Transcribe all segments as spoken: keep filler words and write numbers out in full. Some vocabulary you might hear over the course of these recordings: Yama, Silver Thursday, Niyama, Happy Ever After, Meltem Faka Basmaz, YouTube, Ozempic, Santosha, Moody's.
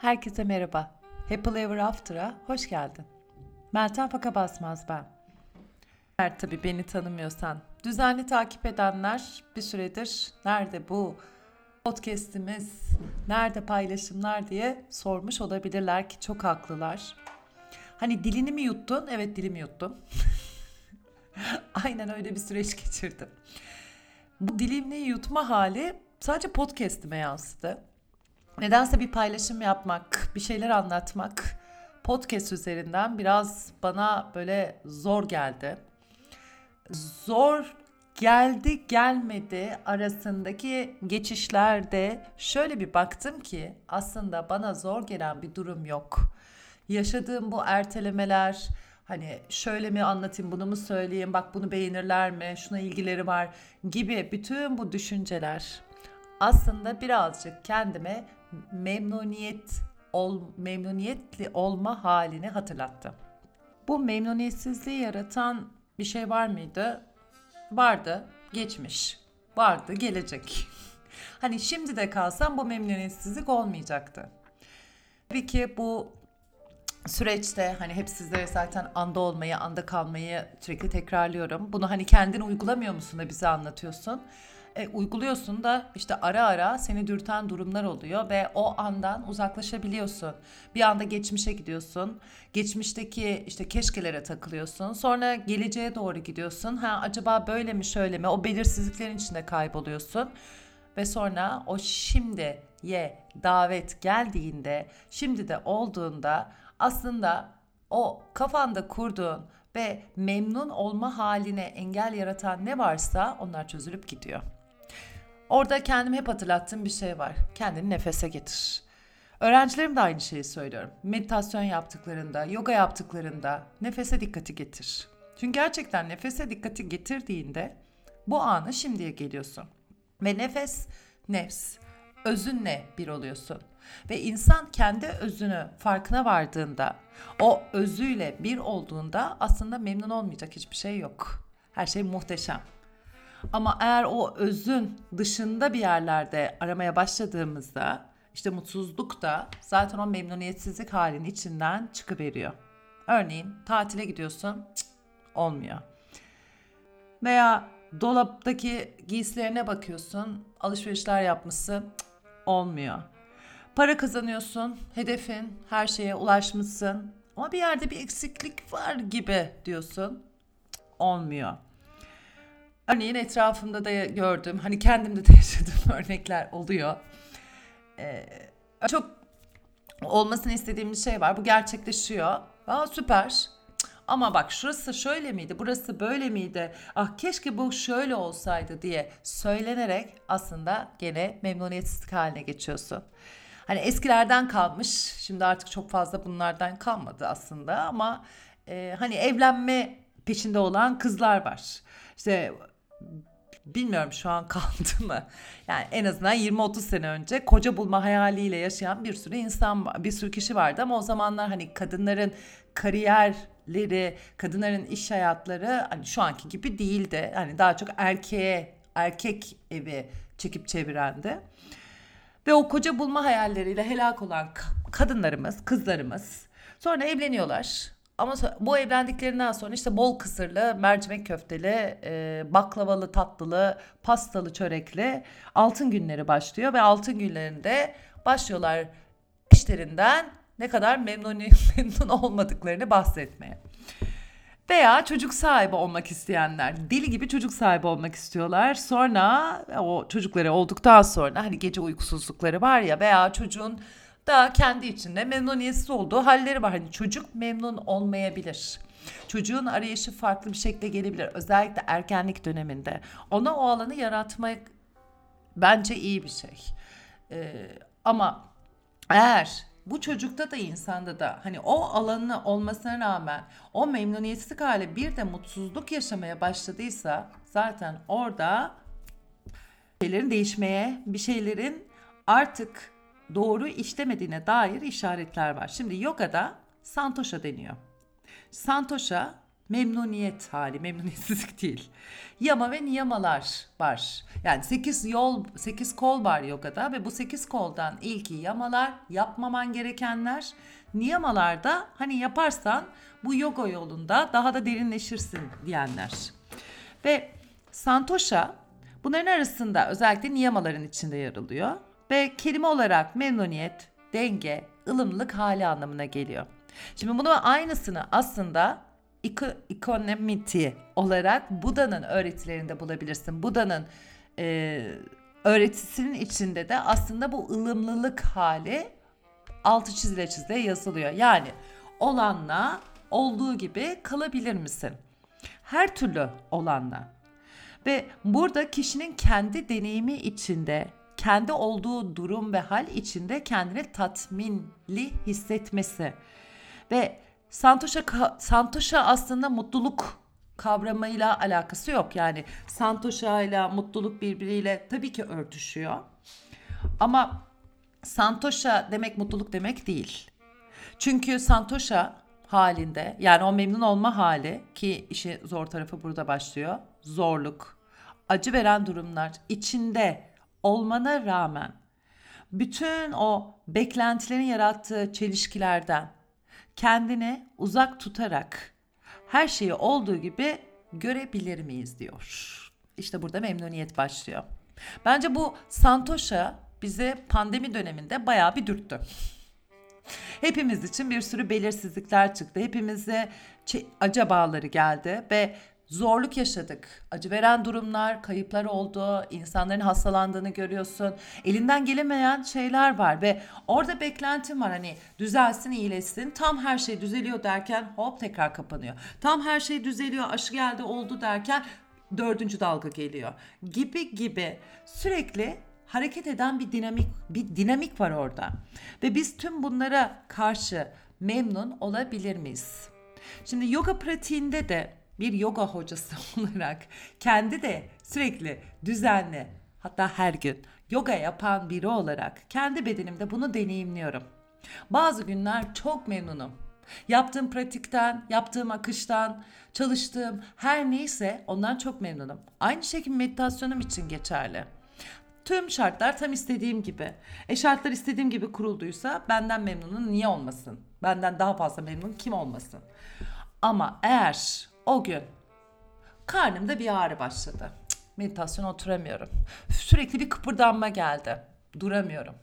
Herkese merhaba. Happy Ever After'a hoş geldin. Meltem Faka Basmaz ben. Eğer tabii beni tanımıyorsan, düzenli takip edenler bir süredir nerede bu podcast'imiz, nerede paylaşımlar diye sormuş olabilirler ki çok haklılar. Hani dilini mi yuttun? Evet, dilimi yuttum. Aynen öyle bir süreç geçirdim. Bu dilimle yutma hali sadece podcast'ime yansıdı. Nedense bir paylaşım yapmak, bir şeyler anlatmak podcast üzerinden biraz bana böyle zor geldi. Zor geldi gelmedi arasındaki geçişlerde şöyle bir baktım ki aslında bana zor gelen bir durum yok. Yaşadığım bu ertelemeler, hani şöyle mi anlatayım, bunu mu söyleyeyim, bak bunu beğenirler mi, şuna ilgileri var gibi bütün bu düşünceler aslında birazcık kendime memnuniyet ol, memnuniyetli olma halini hatırlattı. Bu memnuniyetsizliği yaratan bir şey var mıydı? Vardı, geçmiş. Vardı, gelecek. Hani şimdi de kalsam bu memnuniyetsizlik olmayacaktı. Tabii ki bu süreçte hani hep sizlere zaten anda olmayı, anda kalmayı sürekli tekrarlıyorum. Bunu hani kendin uygulamıyor musun da bize anlatıyorsun. E, uyguluyorsun da işte ara ara seni dürten durumlar oluyor ve o andan uzaklaşabiliyorsun. Bir anda geçmişe gidiyorsun. Geçmişteki işte keşkelere takılıyorsun. Sonra geleceğe doğru gidiyorsun. Ha, acaba böyle mi şöyle mi? O belirsizliklerin içinde kayboluyorsun. Ve sonra o şimdiye davet geldiğinde, şimdi de olduğunda aslında o kafanda kurduğun ve memnun olma haline engel yaratan ne varsa onlar çözülüp gidiyor. Orada kendime hep hatırlattığım bir şey var. Kendini nefese getir. Öğrencilerim de aynı şeyi söylüyorum. Meditasyon yaptıklarında, yoga yaptıklarında nefese dikkati getir. Çünkü gerçekten nefese dikkati getirdiğinde bu anı şimdiye geliyorsun. Ve nefes, nefs, özünle bir oluyorsun. Ve insan kendi özünü farkına vardığında, o özüyle bir olduğunda aslında memnun olmayacak hiçbir şey yok. Her şey muhteşem. Ama eğer o özün dışında bir yerlerde aramaya başladığımızda, işte mutsuzluk da zaten o memnuniyetsizlik halinin içinden çıkıveriyor. Örneğin tatile gidiyorsun, cık, olmuyor. Veya dolaptaki giysilerine bakıyorsun, alışverişler yapmışsın, cık, olmuyor. Para kazanıyorsun, hedefin, her şeye ulaşmışsın ama bir yerde bir eksiklik var gibi diyorsun, cık, olmuyor. Örneğin etrafımda da gördüm, hani kendimde de yaşadığım örnekler oluyor. Ee, çok olmasını istediğim bir şey var, bu gerçekleşiyor. Aa, süper. Cık, ama bak şurası şöyle miydi, burası böyle miydi, ah keşke bu şöyle olsaydı diye söylenerek aslında gene memnuniyetsizlik haline geçiyorsun. Hani eskilerden kalmış, şimdi artık çok fazla bunlardan kalmadı aslında ama e, hani evlenme peşinde olan kızlar var. İşte bilmiyorum şu an kaldı mı? Yani en azından yirmi otuz sene önce koca bulma hayaliyle yaşayan bir sürü insan, bir sürü kişi vardı ama o zamanlar hani kadınların kariyerleri, kadınların iş hayatları hani şu anki gibi değildi. Hani daha çok erkeğe, erkek evi çekip çevirendi. Ve o koca bulma hayalleriyle helak olan kadınlarımız, kızlarımız sonra evleniyorlar. Ama bu evlendiklerinden sonra işte bol kısırlı, mercimek köfteli, baklavalı, tatlılı, pastalı, çörekli altın günleri başlıyor. Ve altın günlerinde başlıyorlar işlerinden ne kadar memnun, memnun olmadıklarını bahsetmeye. Veya çocuk sahibi olmak isteyenler, deli gibi çocuk sahibi olmak istiyorlar. Sonra o çocukları olduktan sonra hani gece uykusuzlukları var ya veya çocuğun da kendi içinde memnuniyetsiz olduğu halleri var. Hani çocuk memnun olmayabilir. Çocuğun arayışı farklı bir şekilde gelebilir. Özellikle ergenlik döneminde. Ona o alanı yaratmak bence iyi bir şey. Ee, ama eğer bu çocukta da insanda da hani o alanı olmasına rağmen o memnuniyetsizlik hali bir de mutsuzluk yaşamaya başladıysa zaten orada şeylerin değişmeye, bir şeylerin artık doğru işlemediğine dair işaretler var. Şimdi yogada Santosha deniyor. Santosha memnuniyet hali, memnuniyetsizlik değil. Yama ve niyamalar var. Yani sekiz yol, sekiz kol var yogada ve bu sekiz koldan ilki yamalar, yapmaman gerekenler. Niyamalar da hani yaparsan bu yoga yolunda daha da derinleşirsin diyenler. Ve Santosha bunların arasında özellikle niyamaların içinde yer alıyor. Ve kelime olarak memnuniyet, denge, ılımlılık hali anlamına geliyor. Şimdi bunu aynısını aslında equanimity olarak Buda'nın öğretilerinde bulabilirsin. Buda'nın e, öğretisinin içinde de aslında bu ılımlılık hali altı çizile çizile yazılıyor. Yani olanla olduğu gibi kalabilir misin? Her türlü olanla. Ve burada kişinin kendi deneyimi içinde, kendi olduğu durum ve hal içinde kendini tatminli hissetmesi. Ve Santosha, Santosha aslında mutluluk kavramıyla alakası yok. Yani Santosha ile mutluluk birbiriyle tabii ki örtüşüyor. Ama Santosha demek mutluluk demek değil. Çünkü Santosha halinde, yani o memnun olma hali, ki işin zor tarafı burada başlıyor. Zorluk, acı veren durumlar içinde olmana rağmen bütün o beklentilerin yarattığı çelişkilerden kendini uzak tutarak her şeyi olduğu gibi görebilir miyiz diyor. İşte burada memnuniyet başlıyor. Bence bu Santosha bizi pandemi döneminde bayağı bir dürttü. Hepimiz için bir sürü belirsizlikler çıktı. Hepimize ç- acabaları geldi ve zorluk yaşadık. Acı veren durumlar, kayıplar oldu. İnsanların hastalandığını görüyorsun. Elinden gelemeyen şeyler var ve orada beklentim var. Hani düzelsin, iyileşsin. Tam her şey düzeliyor derken hop tekrar kapanıyor. Tam her şey düzeliyor, aşı geldi, oldu derken dördüncü dalga geliyor. Gibi gibi sürekli hareket eden bir dinamik, bir dinamik var orada. Ve biz tüm bunlara karşı memnun olabilir miyiz? Şimdi yoga pratiğinde de bir yoga hocası olarak kendi de sürekli düzenli, hatta her gün yoga yapan biri olarak kendi bedenimde bunu deneyimliyorum. Bazı günler çok memnunum. Yaptığım pratikten, yaptığım akıştan, çalıştığım her neyse ondan çok memnunum. Aynı şekilde meditasyonum için geçerli. Tüm şartlar tam istediğim gibi. E şartlar istediğim gibi kurulduysa benden memnunun niye olmasın? Benden daha fazla memnun kim olmasın? Ama eğer o gün karnımda bir ağrı başladı. Meditasyona oturamıyorum. Sürekli bir kıpırdanma geldi. Duramıyorum.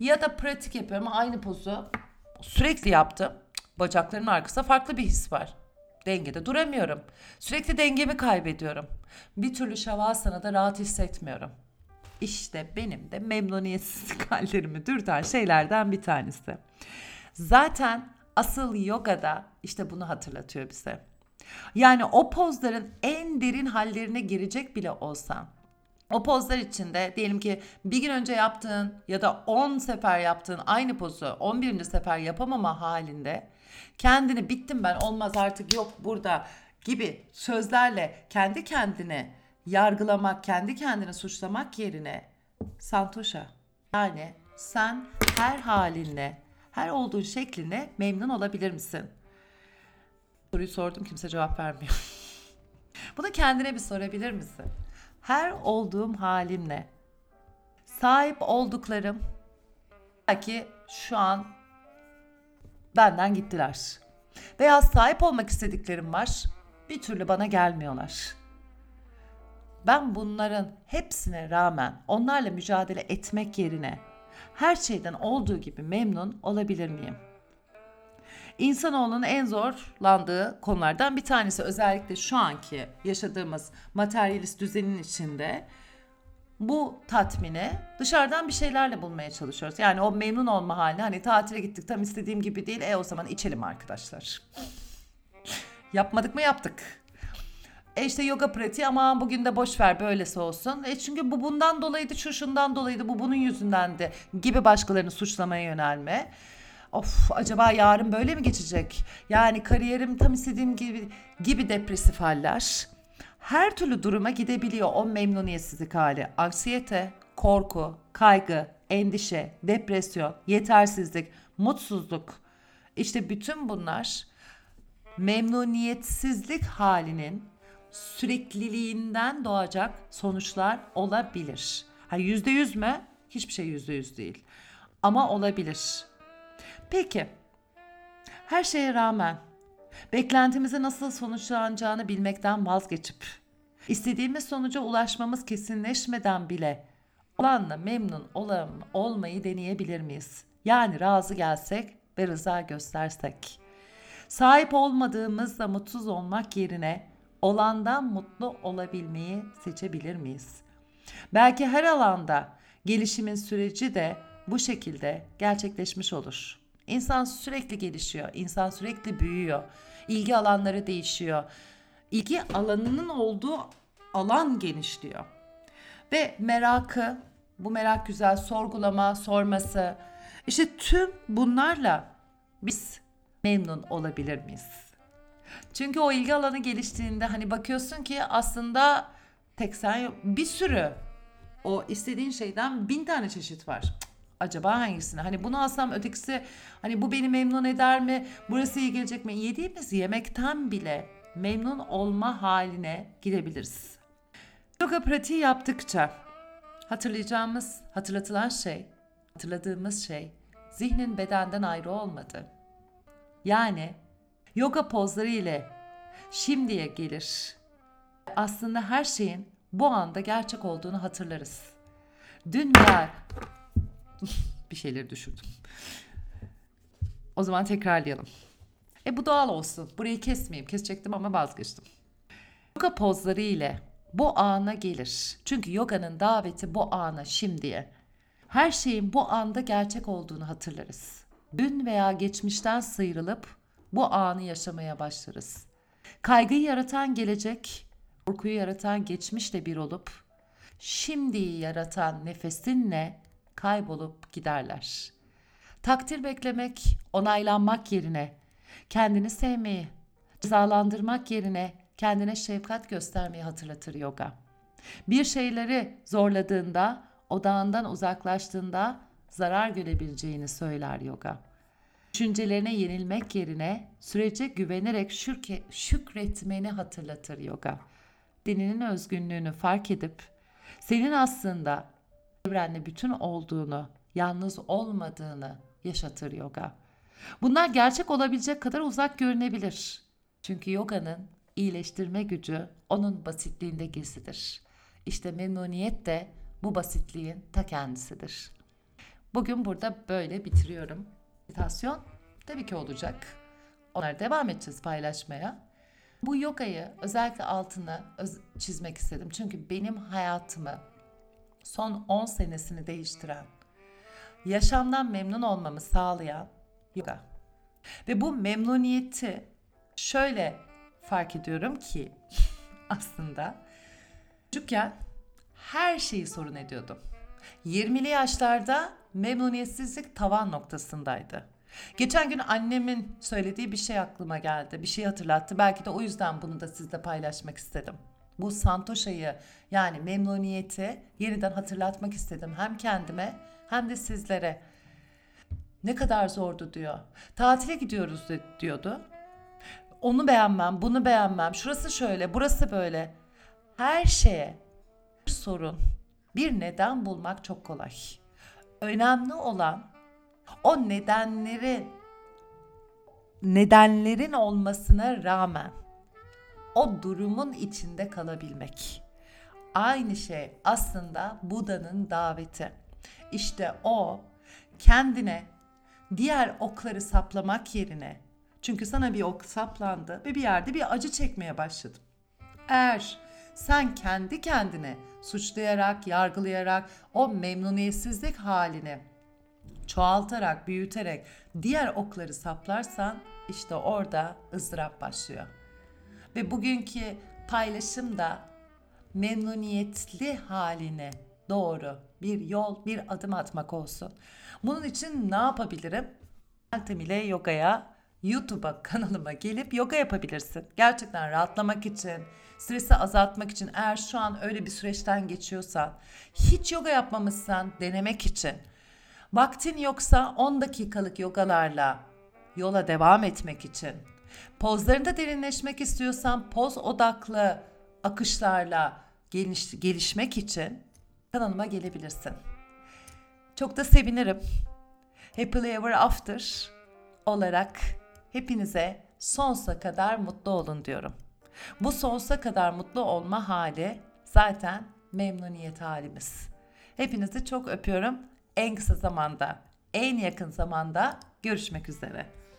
Ya da pratik yapıyorum. Aynı pozu sürekli yaptım. Bacaklarımın arkasında farklı bir his var. Dengede duramıyorum. Sürekli dengemi kaybediyorum. Bir türlü şavasana da rahat hissetmiyorum. İşte benim de memnuniyetsizlik hallerimi dürten şeylerden bir tanesi. Zaten asıl yogada işte bunu hatırlatıyor bize. Yani o pozların en derin hallerine girecek bile olsan, o pozlar içinde diyelim ki bir gün önce yaptığın ya da on sefer yaptığın aynı pozu on birinci sefer yapamama halinde kendini bittim ben, olmaz artık, yok burada gibi sözlerle kendi kendini yargılamak, kendi kendini suçlamak yerine Santosha, yani sen her halinle, her olduğun şekline memnun olabilir misin? Soruyu sordum, kimse cevap vermiyor. Bunu kendine bir sorabilir misin? Her olduğum halimle, sahip olduklarım, belki şu an benden gittiler. Veya sahip olmak istediklerim var, bir türlü bana gelmiyorlar. Ben bunların hepsine rağmen onlarla mücadele etmek yerine her şeyden olduğu gibi memnun olabilir miyim? İnsanoğlunun en zorlandığı konulardan bir tanesi, özellikle şu anki yaşadığımız materyalist düzenin içinde bu tatmini dışarıdan bir şeylerle bulmaya çalışıyoruz. Yani o memnun olma haline, hani tatile gittik tam istediğim gibi değil, e o zaman içelim arkadaşlar. Yapmadık mı yaptık. E işte yoga pratiği, ama bugün de boş ver böylesi olsun. E çünkü bu bundan dolayıydı, şu şundan dolayıydı, bu bunun yüzündendi gibi başkalarını suçlamaya yönelme. Of, acaba yarın böyle mi geçecek? Yani kariyerim tam istediğim gibi gibi depresif haller. Her türlü duruma gidebiliyor o memnuniyetsizlik hali. Anksiyete, korku, kaygı, endişe, depresyon, yetersizlik, mutsuzluk. İşte bütün bunlar memnuniyetsizlik halinin sürekliliğinden doğacak sonuçlar olabilir. Ha, yüzde yüz mü? Hiçbir şey yüzde yüz değil. Ama olabilir. Peki, her şeye rağmen beklentimizi nasıl sonuçlanacağını bilmekten vazgeçip, istediğimiz sonuca ulaşmamız kesinleşmeden bile olanla memnun olalım, olmayı deneyebilir miyiz? Yani razı gelsek ve rıza göstersek. Sahip olmadığımızda mutsuz olmak yerine olandan mutlu olabilmeyi seçebilir miyiz? Belki her alanda gelişimin süreci de bu şekilde gerçekleşmiş olur. İnsan sürekli gelişiyor, insan sürekli büyüyor, ilgi alanları değişiyor, ilgi alanının olduğu alan genişliyor. Ve merakı, bu merak güzel, sorgulama, sorması, işte tüm bunlarla biz memnun olabilir miyiz? Çünkü o ilgi alanı geliştiğinde hani bakıyorsun ki aslında tek sen bir sürü o istediğin şeyden bin tane çeşit var. Acaba hangisini? Hani bunu alsam ötekisi, hani bu beni memnun eder mi? Burası iyi gelecek mi? Yediğimiz yemekten bile memnun olma haline gidebiliriz. Yoga pratiği yaptıkça hatırlayacağımız, hatırlatılan şey, hatırladığımız şey zihnin bedenden ayrı olmadı. Yani yoga pozları ile şimdiye gelir. Aslında her şeyin bu anda gerçek olduğunu hatırlarız. Dünya... Bir şeyleri düşürdüm. O zaman tekrarlayalım. E bu doğal olsun. Burayı kesmeyeyim. Kesecektim ama vazgeçtim. Yoga pozları ile bu ana gelir. Çünkü yoganın daveti bu ana, şimdiye. Her şeyin bu anda gerçek olduğunu hatırlarız. Dün veya geçmişten sıyrılıp bu anı yaşamaya başlarız. Kaygıyı yaratan gelecek, korkuyu yaratan geçmişle bir olup, şimdiyi yaratan nefesinle kaybolup giderler. Takdir beklemek, onaylanmak yerine kendini sevmeyi, cezalandırmak yerine kendine şefkat göstermeyi hatırlatır yoga. Bir şeyleri zorladığında, odağından uzaklaştığında zarar görebileceğini söyler yoga. Düşüncelerine yenilmek yerine sürece güvenerek şükre, şükretmeni hatırlatır yoga. Dininin özgünlüğünü fark edip senin aslında evrenle bütün olduğunu, yalnız olmadığını yaşatır yoga. Bunlar gerçek olabilecek kadar uzak görünebilir. Çünkü yoganın iyileştirme gücü onun basitliğinde gizlidir. İşte memnuniyet de bu basitliğin ta kendisidir. Bugün burada böyle bitiriyorum. Meditasyon tabii ki olacak. Onlara devam edeceğiz paylaşmaya. Bu yogayı özellikle altını çizmek istedim. Çünkü benim hayatımı son on senesini değiştiren, yaşamdan memnun olmamı sağlayan yoga. Ve bu memnuniyeti şöyle fark ediyorum ki aslında çocukken her şeyi sorun ediyordum. yirmili yaşlarda memnuniyetsizlik tavan noktasındaydı. Geçen gün annemin söylediği bir şey aklıma geldi, bir şey hatırlattı. Belki de o yüzden bunu da sizle paylaşmak istedim. Bu Santosha'yı, yani memnuniyeti yeniden hatırlatmak istedim. Hem kendime hem de sizlere. Ne kadar zordu diyor. Tatile gidiyoruz diyordu. Onu beğenmem, bunu beğenmem. Şurası şöyle, burası böyle. Her şeye bir sorun, bir neden bulmak çok kolay. Önemli olan o nedenleri, nedenlerin olmasına rağmen o durumun içinde kalabilmek. Aynı şey aslında Buda'nın daveti. İşte o kendine diğer okları saplamak yerine, çünkü sana bir ok saplandı ve bir yerde bir acı çekmeye başladın. Eğer sen kendi kendine suçlayarak, yargılayarak, o memnuniyetsizlik halini çoğaltarak, büyüterek diğer okları saplarsan işte orada ızdırap başlıyor. Ve bugünkü paylaşım da memnuniyetli haline doğru bir yol, bir adım atmak olsun. Bunun için ne yapabilirim? Meltem ile yogaya, YouTube'a, kanalıma gelip yoga yapabilirsin. Gerçekten rahatlamak için, stresi azaltmak için, eğer şu an öyle bir süreçten geçiyorsan, hiç yoga yapmamışsan denemek için, vaktin yoksa on dakikalık yogalarla yola devam etmek için, Pozlarında derinleşmek istiyorsan poz odaklı akışlarla geliş, gelişmek için kanalıma gelebilirsin. Çok da sevinirim. Happy Ever After olarak hepinize sonsuza kadar mutlu olun diyorum. Bu sonsuza kadar mutlu olma hali zaten memnuniyet halimiz. Hepinizi çok öpüyorum. En kısa zamanda, en yakın zamanda görüşmek üzere.